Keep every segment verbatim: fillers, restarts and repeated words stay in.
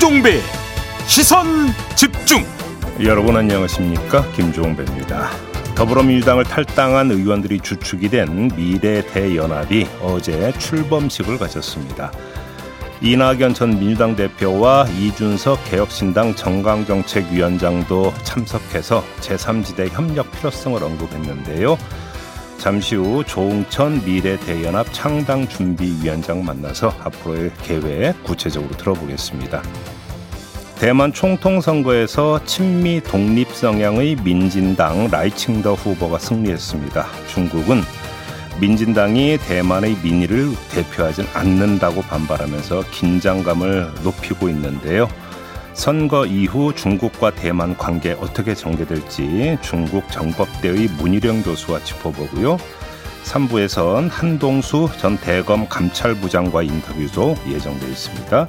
김종배 시선 집중. 여러분 안녕하십니까? 김종배입니다. 더불어민주당을 탈당한 의원들이 주축이 된 미래대연합이 어제 출범식을 가졌습니다. 이낙연 전 민주당 대표와 이준석 개혁신당 정강정책위원장도 참석해서 제삼지대 협력 필요성을 언급했는데요. 잠시 후 조응천 미래대연합 창당준비위원장 만나서 앞으로의 계획 구체적으로 들어보겠습니다. 대만 총통선거에서 친미 독립 성향의 민진당 라이칭더 후보가 승리했습니다. 중국은 민진당이 대만의 민의를 대표하진 않는다고 반발하면서 긴장감을 높이고 있는데요. 선거 이후 중국과 대만 관계 어떻게 전개될지 중국 정법대의 문희령 교수와 짚어보고요. 삼부에선 한동수 전 대검 감찰부장과 인터뷰도 예정되어 있습니다.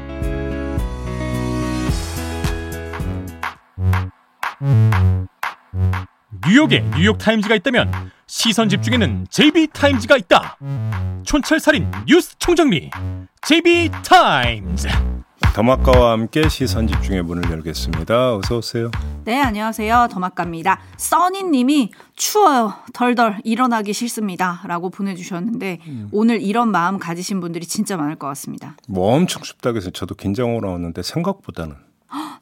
뉴욕에 뉴욕타임즈가 있다면 시선집중에는 제이비 타임즈가 있다. 촌철살인 뉴스 총정리 제이비 타임즈. 더마카와 함께 시선집중의 문을 열겠습니다. 어서 오세요. 네, 안녕하세요. 더마카입니다. 써니님이 추워요. 덜덜 일어나기 싫습니다. 라고 보내주셨는데 음. 오늘 이런 마음 가지신 분들이 진짜 많을 것 같습니다. 뭐 엄청 춥다고 해서 저도 긴장으로 나왔는데 생각보다는.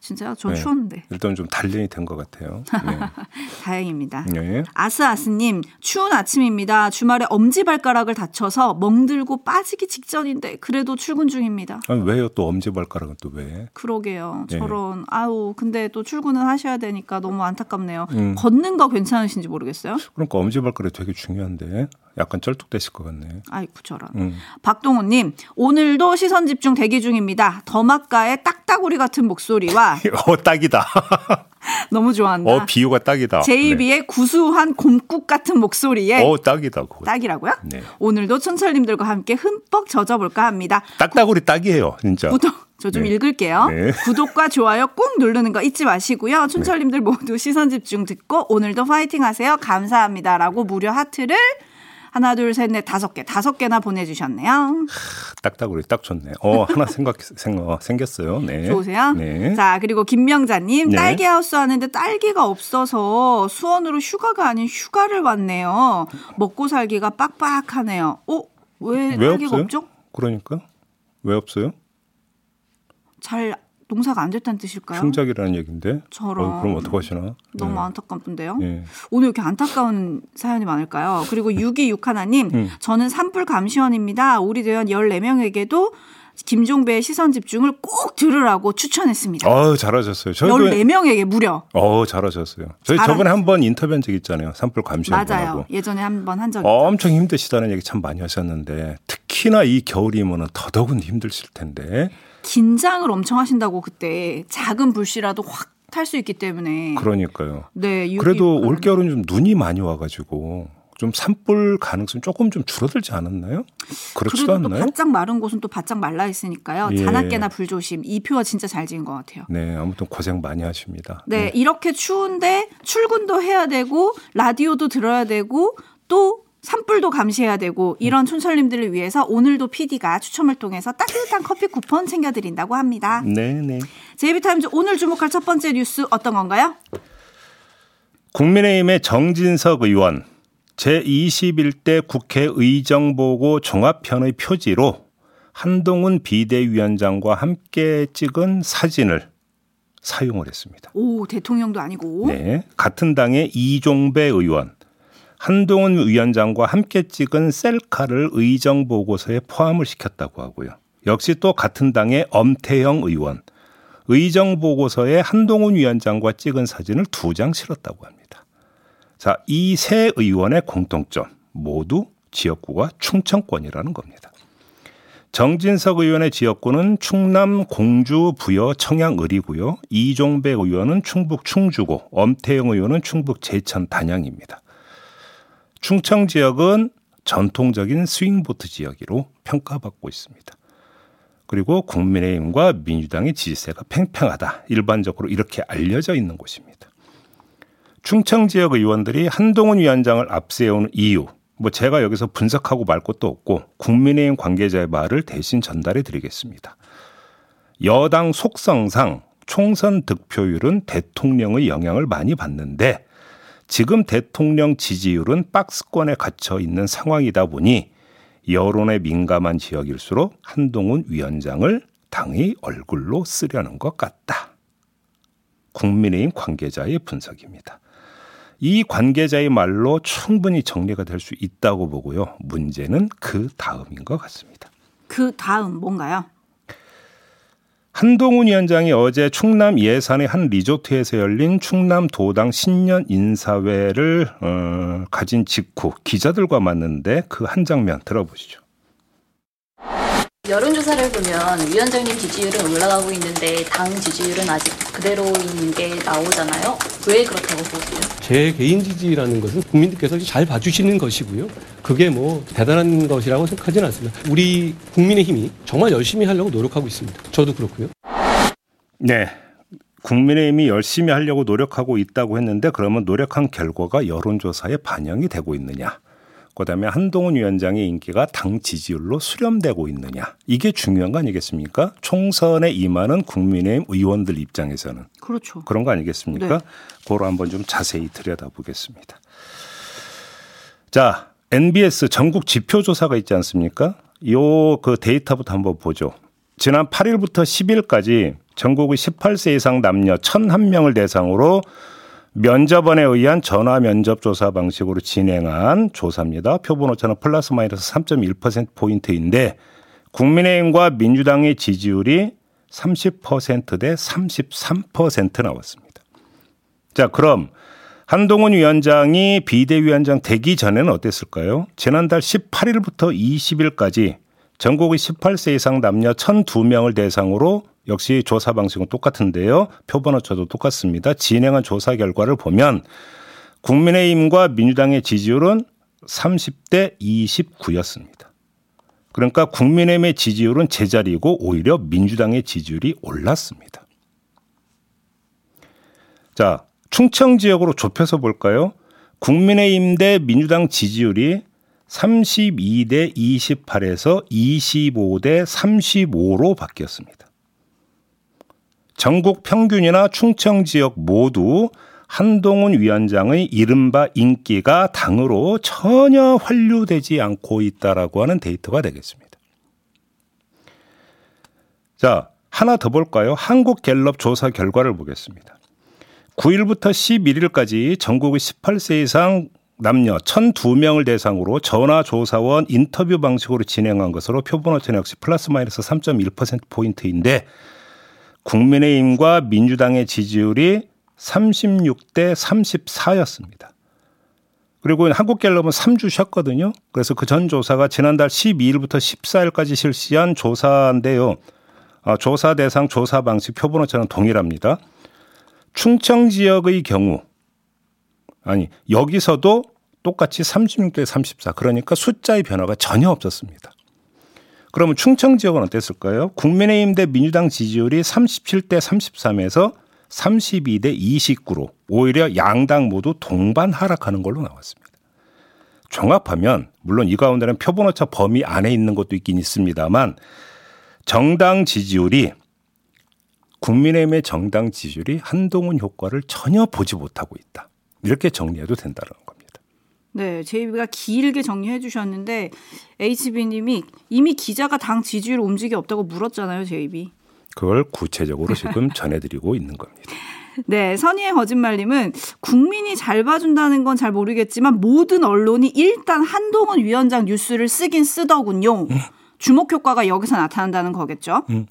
진짜요? 전 네. 추웠는데. 일단 좀 단련이 된 것 같아요. 네. 다행입니다. 네. 아스아스님, 추운 아침입니다. 주말에 엄지발가락을 다쳐서 멍들고 빠지기 직전인데 그래도 출근 중입니다. 아니, 왜요? 또 엄지발가락은 또 왜? 그러게요. 네. 저런. 아우, 근데 또 출근은 하셔야 되니까 너무 안타깝네요. 음. 걷는 거 괜찮으신지 모르겠어요? 그러니까 엄지발가락이 되게 중요한데. 약간 쩔뚝대실 것 같네. 아이고 저런. 음. 박동호님, 오늘도 시선집중 대기 중입니다. 더마카의 딱따구리 같은 목소리와 어 딱이다. 너무 좋아한다. 어 비유가 딱이다. 제이비의 네. 구수한 곰국 같은 목소리에 어 딱이다. 그거. 딱이라고요? 네. 오늘도 촌철님들과 함께 흠뻑 젖어볼까 합니다. 딱따구리 딱이에요. 진짜. 구독. 저 좀 네. 읽을게요. 네. 구독과 좋아요 꼭 누르는 거 잊지 마시고요. 촌철님들 네. 모두 시선집중 듣고 오늘도 파이팅하세요. 감사합니다. 라고 무료 하트를 하나, 둘, 셋, 넷, 다섯 개. 다섯 개나 보내주셨네요. 딱딱으로 딱 좋네. 어, 하나 생각, 생각, 생겼어요. 네. 좋으세요? 네. 자, 그리고 김명자님. 네. 딸기 하우스 하는데 딸기가 없어서 수원으로 휴가가 아닌 휴가를 왔네요. 먹고 살기가 빡빡하네요. 어? 왜, 왜 딸기가 없어요? 없죠? 그러니까. 왜 없어요? 잘 농사가 안 됐다는 뜻일까요? 흉작이라는 얘기인데. 저런. 어, 그럼 어떡하시나. 너무 네. 안타깝던데요. 네. 오늘 이렇게 안타까운 사연이 많을까요? 그리고 육이육 하나님. 음. 저는 산불 감시원입니다. 우리 대원 열네 명에게도 김종배의 시선집중을 꼭 들으라고 추천했습니다. 어, 잘하셨어요. 열네 명에게 무려. 어, 잘하셨어요. 저희 잘하셨어요. 저번에 한번 인터뷰한 적 있잖아요. 산불 감시원. 맞아요. 예전에 한번한 적이 있어요. 엄청 힘드시다는 얘기 참 많이 하셨는데 특히나 이 겨울이면 더더군 힘드실 텐데. 긴장을 엄청 하신다고 그때 작은 불씨라도 확 탈 수 있기 때문에. 그러니까요. 네. 그래도 올겨울은 좀 눈이 많이 와가지고 좀 산불 가능성이 조금 좀 줄어들지 않았나요? 그렇지도 않나요? 그래도 또 바짝 마른 곳은 또 바짝 말라 있으니까요. 예. 자나깨나 불조심. 이 표가 진짜 잘 지은 것 같아요. 네. 아무튼 고생 많이 하십니다. 네, 네. 이렇게 추운데 출근도 해야 되고 라디오도 들어야 되고 또 산불도 감시해야 되고 이런 촌철님들을 위해서 오늘도 피디가 추첨을 통해서 따뜻한 커피 쿠폰 챙겨드린다고 합니다. 네네. 제이비타임즈 오늘 주목할 첫 번째 뉴스 어떤 건가요? 국민의힘의 정진석 의원 제이십일 대 국회 의정보고 종합편의 표지로 한동훈 비대위원장과 함께 찍은 사진을 사용을 했습니다. 오, 대통령도 아니고. 네, 같은 당의 이종배 의원. 한동훈 위원장과 함께 찍은 셀카를 의정보고서에 포함을 시켰다고 하고요. 역시 또 같은 당의 엄태영 의원, 의정보고서에 한동훈 위원장과 찍은 사진을 두 장 실었다고 합니다. 자, 이 세 의원의 공통점, 모두 지역구가 충청권이라는 겁니다. 정진석 의원의 지역구는 충남 공주, 부여, 청양, 을이고요. 이종배 의원은 충북 충주고 엄태영 의원은 충북 제천, 단양입니다. 충청 지역은 전통적인 스윙보트 지역으로 평가받고 있습니다. 그리고 국민의힘과 민주당의 지지세가 팽팽하다. 일반적으로 이렇게 알려져 있는 곳입니다. 충청 지역 의원들이 한동훈 위원장을 앞세우는 이유, 뭐 제가 여기서 분석하고 말 것도 없고 국민의힘 관계자의 말을 대신 전달해 드리겠습니다. 여당 속성상 총선 득표율은 대통령의 영향을 많이 받는데 지금 대통령 지지율은 박스권에 갇혀 있는 상황이다 보니 여론에 민감한 지역일수록 한동훈 위원장을 당의 얼굴로 쓰려는 것 같다. 국민의힘 관계자의 분석입니다. 이 관계자의 말로 충분히 정리가 될 수 있다고 보고요. 문제는 그 다음인 것 같습니다. 그 다음 뭔가요? 한동훈 위원장이 어제 충남 예산의 한 리조트에서 열린 충남도당 신년 인사회를 어, 가진 직후 기자들과 만났는데 그 한 장면 들어보시죠. 여론조사를 보면 위원장님 지지율은 올라가고 있는데 당 지지율은 아직 그대로인 게 나오잖아요. 왜 그렇다고 보세요? 제 개인 지지라는 것은 국민들께서 잘 봐주시는 것이고요. 그게 뭐 대단한 것이라고 생각하지는 않습니다. 우리 국민의힘이 정말 열심히 하려고 노력하고 있습니다. 저도 그렇고요. 네, 국민의힘이 열심히 하려고 노력하고 있다고 했는데 그러면 노력한 결과가 여론조사에 반영이 되고 있느냐. 그다음에 한동훈 위원장의 인기가 당 지지율로 수렴되고 있느냐. 이게 중요한 거 아니겠습니까? 총선에 임하는 국민의힘 의원들 입장에서는. 그렇죠. 그런 거 아니겠습니까? 네. 그걸 한번 좀 자세히 들여다보겠습니다. 자, 엔비에스 전국 지표조사가 있지 않습니까? 요 그 데이터부터 한번 보죠. 지난 팔 일부터 십 일까지 전국의 십팔 세 이상 남녀 천일 명을 대상으로 면접원에 의한 전화 면접 조사 방식으로 진행한 조사입니다. 표본 오차는 플러스 마이너스 삼 점 일 퍼센트포인트인데 국민의힘과 민주당의 지지율이 삼십 퍼센트 대 삼십삼 퍼센트 나왔습니다. 자, 그럼 한동훈 위원장이 비대위원장 되기 전에는 어땠을까요? 지난달 십팔 일부터 이십 일까지 전국의 십팔 세 이상 남녀 천이 명을 대상으로 역시 조사 방식은 똑같은데요. 표본 오차도 똑같습니다. 진행한 조사 결과를 보면 국민의힘과 민주당의 지지율은 삼십 대 이십구였습니다. 그러니까 국민의힘의 지지율은 제자리고 오히려 민주당의 지지율이 올랐습니다. 자, 충청 지역으로 좁혀서 볼까요? 국민의힘 대 민주당 지지율이 삼십이 대 이십팔에서 이십오 대 삼십오로 바뀌었습니다. 전국 평균이나 충청 지역 모두 한동훈 위원장의 이른바 인기가 당으로 전혀 환류되지 않고 있다라고 하는 데이터가 되겠습니다. 자, 하나 더 볼까요? 한국갤럽 조사 결과를 보겠습니다. 구 일부터 십일 일까지 전국의 십팔 세 이상 남녀 천이 명을 대상으로 전화조사원 인터뷰 방식으로 진행한 것으로 표본 오차는 역시 플러스 마이너스 삼 점 일 퍼센트포인트인데 국민의힘과 민주당의 지지율이 삼십육 대 삼십사였습니다. 그리고 한국갤럽은 삼 주 쉬었거든요. 그래서 그 전 조사가 지난달 십이 일부터 십사 일까지 실시한 조사인데요. 아, 조사 대상, 조사 방식, 표본 오차는 동일합니다. 충청 지역의 경우, 아니 여기서도 똑같이 삼십육 대 삼십사, 그러니까 숫자의 변화가 전혀 없었습니다. 그러면 충청 지역은 어땠을까요? 국민의힘 대 민주당 지지율이 삼십칠 대 삼십삼에서 삼십이 대 이십구로 오히려 양당 모두 동반 하락하는 걸로 나왔습니다. 종합하면 물론 이 가운데는 표본오차 범위 안에 있는 것도 있긴 있습니다만 정당 지지율이 국민의힘의 정당 지지율이 한동훈 효과를 전혀 보지 못하고 있다. 이렇게 정리해도 된다는 겁니다. 네, 제이비가 길게 정리해 주셨는데 에이치비님이 이미 기자가 당 지지율 움직이 없다고 물었잖아요, 제이비. 그걸 구체적으로 지금 전해드리고 있는 겁니다. 네, 선의의 거짓말님은 국민이 잘 봐준다는 건 잘 모르겠지만 모든 언론이 일단 한동훈 위원장 뉴스를 쓰긴 쓰더군요. 음. 주목 효과가 여기서 나타난다는 거겠죠. 음.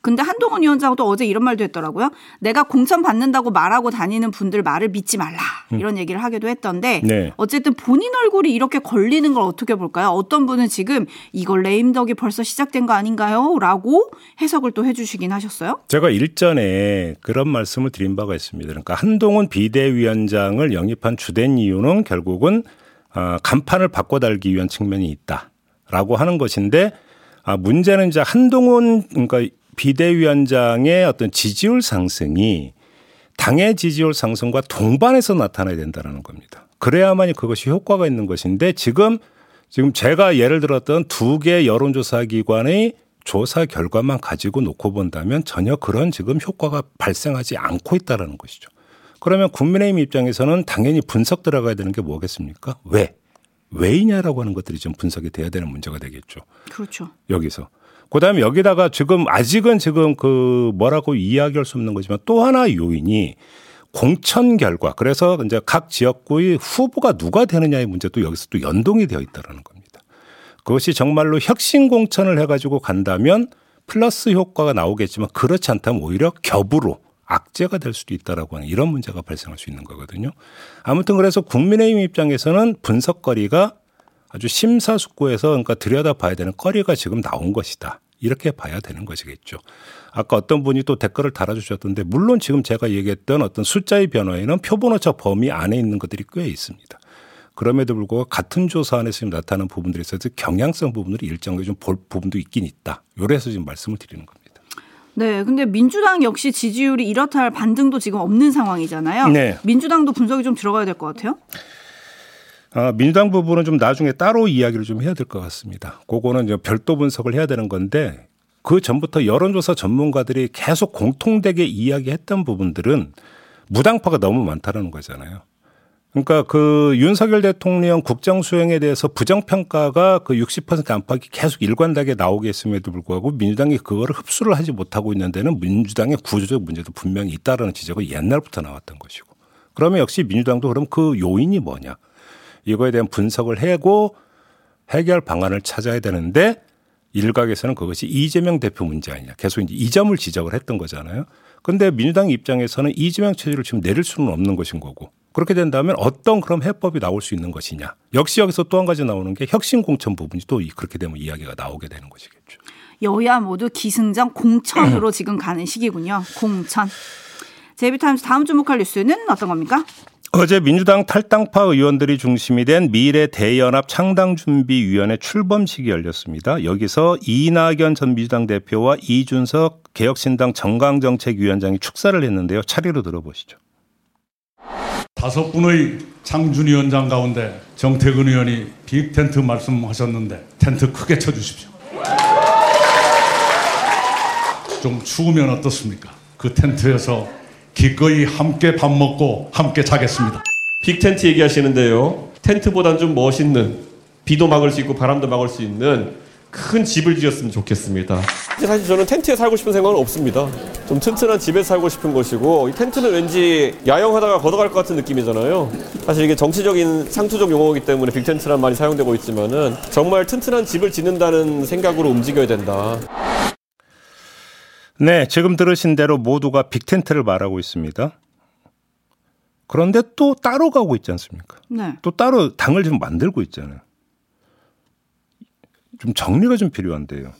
근데 한동훈 위원장도 어제 이런 말도 했더라고요. 내가 공천 받는다고 말하고 다니는 분들 말을 믿지 말라. 이런 얘기를 하기도 했던데 네. 어쨌든 본인 얼굴이 이렇게 걸리는 걸 어떻게 볼까요? 어떤 분은 지금 이걸 레임덕이 벌써 시작된 거 아닌가요? 라고 해석을 또 해 주시긴 하셨어요. 제가 일전에 그런 말씀을 드린 바가 있습니다. 그러니까 한동훈 비대위원장을 영입한 주된 이유는 결국은 간판을 바꿔 달기 위한 측면이 있다라고 하는 것인데 문제는 이제 한동훈 그러니까 비대위원장의 어떤 지지율 상승이 당의 지지율 상승과 동반해서 나타나야 된다는 겁니다. 그래야만 그것이 효과가 있는 것인데 지금 지금 제가 예를 들었던 두 개 여론조사 기관의 조사 결과만 가지고 놓고 본다면 전혀 그런 지금 효과가 발생하지 않고 있다는 것이죠. 그러면 국민의힘 입장에서는 당연히 분석 들어가야 되는 게 뭐겠습니까? 왜? 왜이냐라고 하는 것들이 좀 분석이 돼야 되는 문제가 되겠죠. 그렇죠. 여기서. 그다음에 여기다가 지금 아직은 지금 그 뭐라고 이야기할 수 없는 거지만 또 하나 요인이 공천 결과. 그래서 이제 각 지역구의 후보가 누가 되느냐의 문제도 여기서 또 연동이 되어 있다라는 겁니다. 그것이 정말로 혁신 공천을 해가지고 간다면 플러스 효과가 나오겠지만 그렇지 않다면 오히려 겹으로 악재가 될 수도 있다라고 하는 이런 문제가 발생할 수 있는 거거든요. 아무튼 그래서 국민의힘 입장에서는 분석거리가 아주 심사숙고해서 그러니까 들여다봐야 되는 거리가 지금 나온 것이다. 이렇게 봐야 되는 것이겠죠. 아까 어떤 분이 또 댓글을 달아주셨던데 물론 지금 제가 얘기했던 어떤 숫자의 변화에는 표본오차 범위 안에 있는 것들이 꽤 있습니다. 그럼에도 불구하고 같은 조사 안에서 지금 나타나는 부분들에 있어서 경향성 부분들이 일정하게 좀 볼 부분도 있긴 있다. 요래서 지금 말씀을 드리는 겁니다. 네, 근데 민주당 역시 지지율이 이렇다 할 반등도 지금 없는 상황이잖아요. 네. 민주당도 분석이 좀 들어가야 될 것 같아요. 아, 민주당 부분은 좀 나중에 따로 이야기를 좀 해야 될 것 같습니다. 그거는 이제 별도 분석을 해야 되는 건데 그 전부터 여론조사 전문가들이 계속 공통되게 이야기했던 부분들은 무당파가 너무 많다는 거잖아요. 그러니까 그 윤석열 대통령 국정 수행에 대해서 부정평가가 그 육십 퍼센트 안팎이 계속 일관되게 나오겠음에도 불구하고 민주당이 그거를 흡수를 하지 못하고 있는 데는 민주당의 구조적 문제도 분명히 있다라는 지적이 옛날부터 나왔던 것이고 그러면 역시 민주당도 그럼 그 요인이 뭐냐 이거에 대한 분석을 하고 해결 방안을 찾아야 되는데 일각에서는 그것이 이재명 대표 문제 아니냐 계속 이제 이 점을 지적을 했던 거잖아요. 그런데 민주당 입장에서는 이재명 체제를 지금 내릴 수는 없는 것인 거고 그렇게 된다면 어떤 그럼 해법이 나올 수 있는 것이냐. 역시 여기서 또 한 가지 나오는 게 혁신 공천 부분이 또 그렇게 되면 이야기가 나오게 되는 것이겠죠. 여야 모두 기승전 공천으로 지금 가는 시기군요. 공천. 제이비 타임스 다음 주목할 뉴스는 어떤 겁니까? 어제 민주당 탈당파 의원들이 중심이 된 미래대연합 창당준비위원회 출범식이 열렸습니다. 여기서 이낙연 전 민주당 대표와 이준석 개혁신당 정강정책위원장이 축사를 했는데요. 차례로 들어보시죠. 다섯 분의 창준위원장 가운데 정태근 의원이 빅텐트 말씀하셨는데 텐트 크게 쳐주십시오. 좀 추우면 어떻습니까? 그 텐트에서 기꺼이 함께 밥 먹고 함께 자겠습니다. 빅텐트 얘기하시는데요. 텐트보단 좀 멋있는 비도 막을 수 있고 바람도 막을 수 있는 큰 집을 지었으면 좋겠습니다. 사실 저는 텐트에 살고 싶은 생각은 없습니다. 좀 튼튼한 집에 살고 싶은 것이고 이 텐트는 왠지 야영하다가 걷어갈 것 같은 느낌이잖아요. 사실 이게 정치적인 상투적 용어이기 때문에 빅텐트란 말이 사용되고 있지만은 정말 튼튼한 집을 짓는다는 생각으로 움직여야 된다. 네, 지금 들으신 대로 모두가 빅텐트를 말하고 있습니다. 그런데 또 따로 가고 있지 않습니까? 네. 또 따로 당을 지금 만들고 있잖아요. 좀 정리가 좀 필요한데요.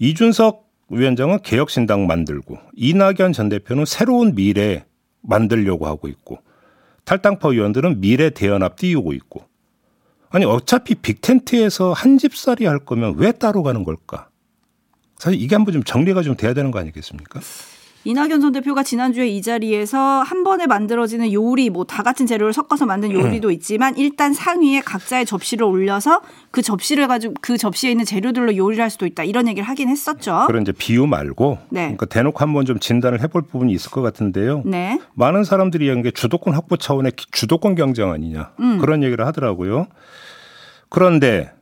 이준석 위원장은 개혁신당 만들고 이낙연 전 대표는 새로운 미래 만들려고 하고 있고 탈당파 의원들은 미래 대연합 띄우고 있고 아니 어차피 빅텐트에서 한 집살이 할 거면 왜 따로 가는 걸까? 사실 이게 한번 좀 정리가 좀 돼야 되는 거 아니겠습니까? 이낙연 전 대표가 지난주에 이 자리에서 한 번에 만들어지는 요리 뭐 다 같은 재료를 섞어서 만든 요리도 있지만 일단 상위에 각자의 접시를 올려서 그 접시를 가지고 그 접시에 있는 재료들로 요리를 할 수도 있다 이런 얘기를 하긴 했었죠. 그런 이제 비유 말고 네. 그러니까 대놓고 한번 좀 진단을 해볼 부분이 있을 것 같은데요. 네. 많은 사람들이 얘기한 게 주도권 확보 차원의 주도권 경쟁 아니냐 음. 그런 얘기를 하더라고요. 그런데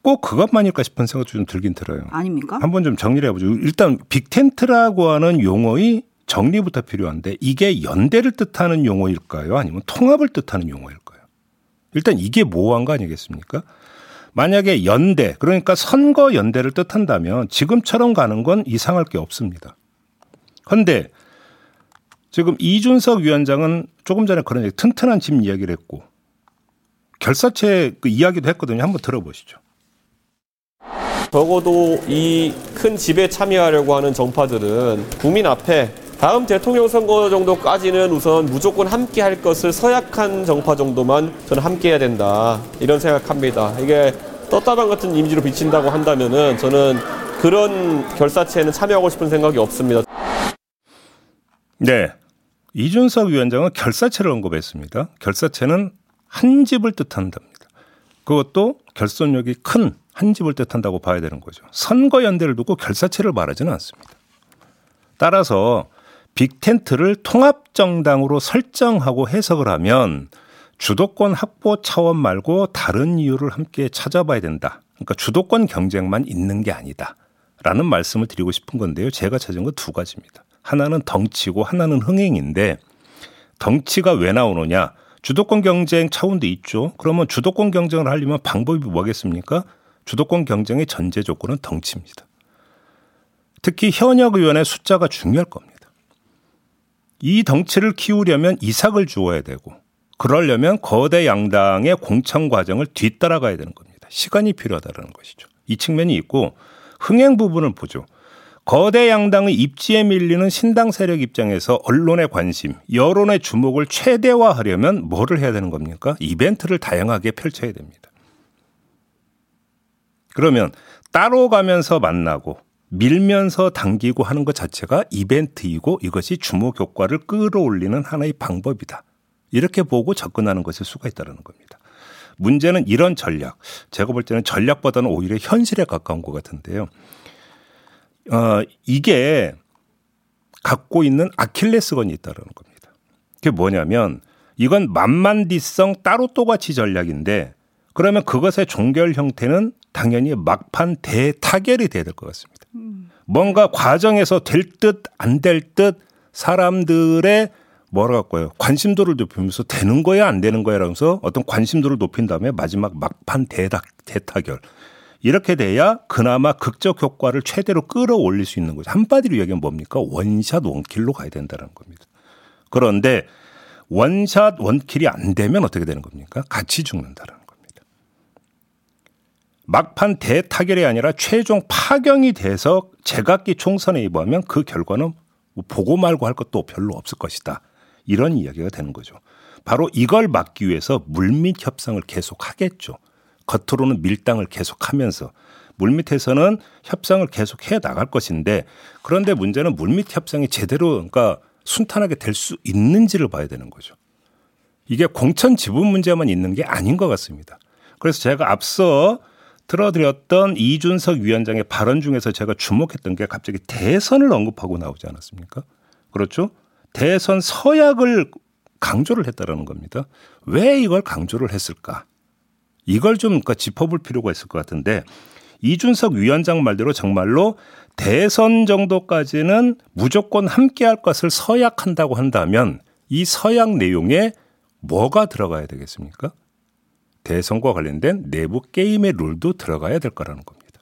꼭 그것만일까 싶은 생각도 좀 들긴 들어요. 아닙니까? 한번 좀 정리를 해보죠. 일단 빅텐트라고 하는 용어의 정리부터 필요한데 이게 연대를 뜻하는 용어일까요? 아니면 통합을 뜻하는 용어일까요? 일단 이게 모호한 거 아니겠습니까? 만약에 연대, 그러니까 선거 연대를 뜻한다면 지금처럼 가는 건 이상할 게 없습니다. 그런데 지금 이준석 위원장은 조금 전에 그런 얘기, 튼튼한 집 이야기를 했고 결사체 그 이야기도 했거든요. 한번 들어보시죠. 적어도 이 큰 집에 참여하려고 하는 정파들은 국민 앞에 다음 대통령 선거 정도까지는 우선 무조건 함께 할 것을 서약한 정파 정도만 저는 함께 해야 된다, 이런 생각합니다. 이게 떴다방 같은 이미지로 비친다고 한다면은 저는 그런 결사체에는 참여하고 싶은 생각이 없습니다. 네, 이준석 위원장은 결사체를 언급했습니다. 결사체는 한 집을 뜻한답니다. 그것도 결속력이 큰 한 집을 뜻한다고 봐야 되는 거죠. 선거 연대를 두고 결사체를 말하지는 않습니다. 따라서 빅텐트를 통합정당으로 설정하고 해석을 하면 주도권 확보 차원 말고 다른 이유를 함께 찾아봐야 된다. 그러니까 주도권 경쟁만 있는 게 아니다, 라는 말씀을 드리고 싶은 건데요. 제가 찾은 건 두 가지입니다. 하나는 덩치고 하나는 흥행인데, 덩치가 왜 나오느냐. 주도권 경쟁 차원도 있죠. 그러면 주도권 경쟁을 하려면 방법이 뭐겠습니까? 주도권 경쟁의 전제 조건은 덩치입니다. 특히 현역 의원의 숫자가 중요할 겁니다. 이 덩치를 키우려면 이삭을 주어야 되고, 그러려면 거대 양당의 공천 과정을 뒤따라가야 되는 겁니다. 시간이 필요하다는 것이죠. 이 측면이 있고, 흥행 부분을 보죠. 거대 양당의 입지에 밀리는 신당 세력 입장에서 언론의 관심, 여론의 주목을 최대화하려면 뭐를 해야 되는 겁니까? 이벤트를 다양하게 펼쳐야 됩니다. 그러면 따로 가면서 만나고 밀면서 당기고 하는 것 자체가 이벤트이고, 이것이 주목 효과를 끌어올리는 하나의 방법이다, 이렇게 보고 접근하는 것일 수가 있다는 겁니다. 문제는 이런 전략, 제가 볼 때는 전략보다는 오히려 현실에 가까운 것 같은데요. 어, 이게 갖고 있는 아킬레스건이 있다는 겁니다. 그게 뭐냐면, 이건 만만디성 따로또같이 전략인데, 그러면 그것의 종결 형태는 당연히 막판 대타결이 돼야 될 것 같습니다. 음. 뭔가 과정에서 될 듯 안 될 듯 사람들의 뭐라고 할까요? 관심도를 높이면서 되는 거야 안 되는 거야 라면서 어떤 관심도를 높인 다음에 마지막 막판 대타, 대타결. 이렇게 돼야 그나마 극적 효과를 최대로 끌어올릴 수 있는 거죠. 한마디로 얘기하면 뭡니까? 원샷 원킬로 가야 된다는 겁니다. 그런데 원샷 원킬이 안 되면 어떻게 되는 겁니까? 같이 죽는다는 겁니다. 막판 대타결이 아니라 최종 파경이 돼서 제각기 총선에 입으면 그 결과는 뭐 보고 말고 할 것도 별로 없을 것이다, 이런 이야기가 되는 거죠. 바로 이걸 막기 위해서 물밑 협상을 계속하겠죠. 겉으로는 밀당을 계속하면서 물밑에서는 협상을 계속해 나갈 것인데, 그런데 문제는 물밑 협상이 제대로, 그러니까 순탄하게 될 수 있는지를 봐야 되는 거죠. 이게 공천 지분 문제만 있는 게 아닌 것 같습니다. 그래서 제가 앞서 들어드렸던 이준석 위원장의 발언 중에서 제가 주목했던 게, 갑자기 대선을 언급하고 나오지 않았습니까? 그렇죠? 대선 서약을 강조를 했다라는 겁니다. 왜 이걸 강조를 했을까? 이걸 좀 그러니까 짚어볼 필요가 있을 것 같은데, 이준석 위원장 말대로 정말로 대선 정도까지는 무조건 함께할 것을 서약한다고 한다면 이 서약 내용에 뭐가 들어가야 되겠습니까? 대선과 관련된 내부 게임의 룰도 들어가야 될 거라는 겁니다.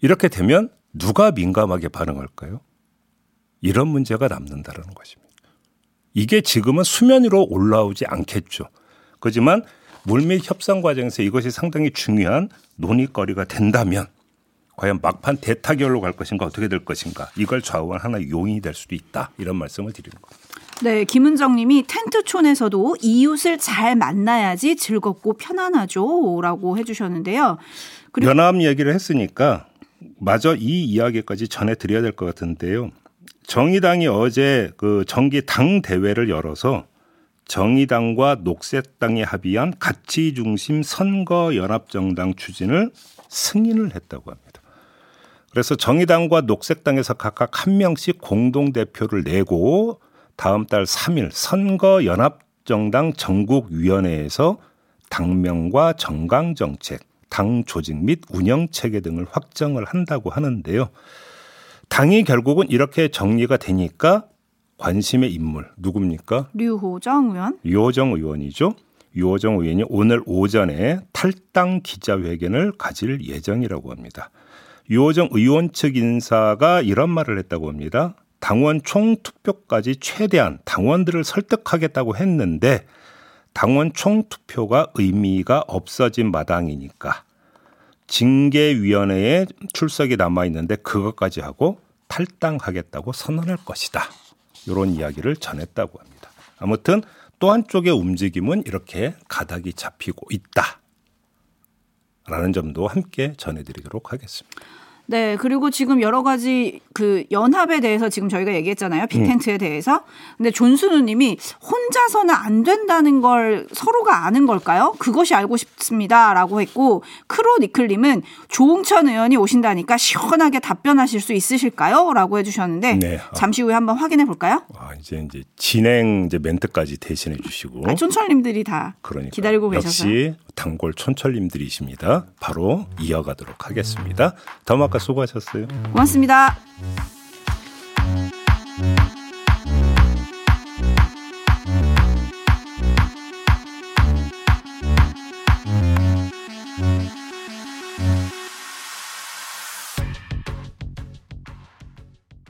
이렇게 되면 누가 민감하게 반응할까요? 이런 문제가 남는다는 것입니다. 이게 지금은 수면 위로 올라오지 않겠죠. 그렇지만 물밑 협상 과정에서 이것이 상당히 중요한 논의거리가 된다면 과연 막판 대타결로 갈 것인가, 어떻게 될 것인가, 이걸 좌우한 하나의 요인이 될 수도 있다, 이런 말씀을 드리는 겁니다. 네, 김은정 님이 텐트촌에서도 이웃을 잘 만나야지 즐겁고 편안하죠, 라고 해주셨는데요. 그리고 연합 얘기를 했으니까 마저 이 이야기까지 전해드려야 될 것 같은데요. 정의당이 어제 그 정기 당 대회를 열어서 정의당과 녹색당이 합의한 가치중심 선거연합정당 추진을 승인을 했다고 합니다. 그래서 정의당과 녹색당에서 각각 한 명씩 공동대표를 내고 다음 달 삼 일 선거연합정당 전국위원회에서 당명과 정강정책, 당 조직 및 운영체계 등을 확정을 한다고 하는데요. 당이 결국은 이렇게 정리가 되니까 관심의 인물 누굽니까? 류호정 의원. 류호정 의원이죠. 류호정 의원이 오늘 오전에 탈당 기자회견을 가질 예정이라고 합니다. 류호정 의원 측 인사가 이런 말을 했다고 합니다. 당원 총투표까지 최대한 당원들을 설득하겠다고 했는데 당원 총투표가 의미가 없어진 마당이니까 징계위원회에 출석이 남아있는데 그것까지 하고 탈당하겠다고 선언할 것이다. 이런 이야기를 전했다고 합니다. 아무튼 또 한쪽의 움직임은 이렇게 가닥이 잡히고 있다라는 점도 함께 전해드리도록 하겠습니다. 네. 그리고 지금 여러 가지 그 연합에 대해서 지금 저희가 얘기했잖아요. 빅텐트에 음. 대해서. 근데 존순우 님이 혼자서는 안 된다는 걸 서로가 아는 걸까요? 그것이 알고 싶습니다. 라고 했고 크로니클 님은 조응천 의원이 오신다니까 시원하게 답변하실 수 있으실까요? 라고 해주셨는데 네. 아. 잠시 후에 한번 확인해 볼까요? 아, 이제 이제 진행 이제 멘트까지 대신해 주시고. 아, 촌철 님들이 다 그러니까. 기다리고 계셔서. 역시 단골 촌철 님들이십니다. 바로 이어가도록 하겠습니다. 더 수고하셨어요. 고맙습니다.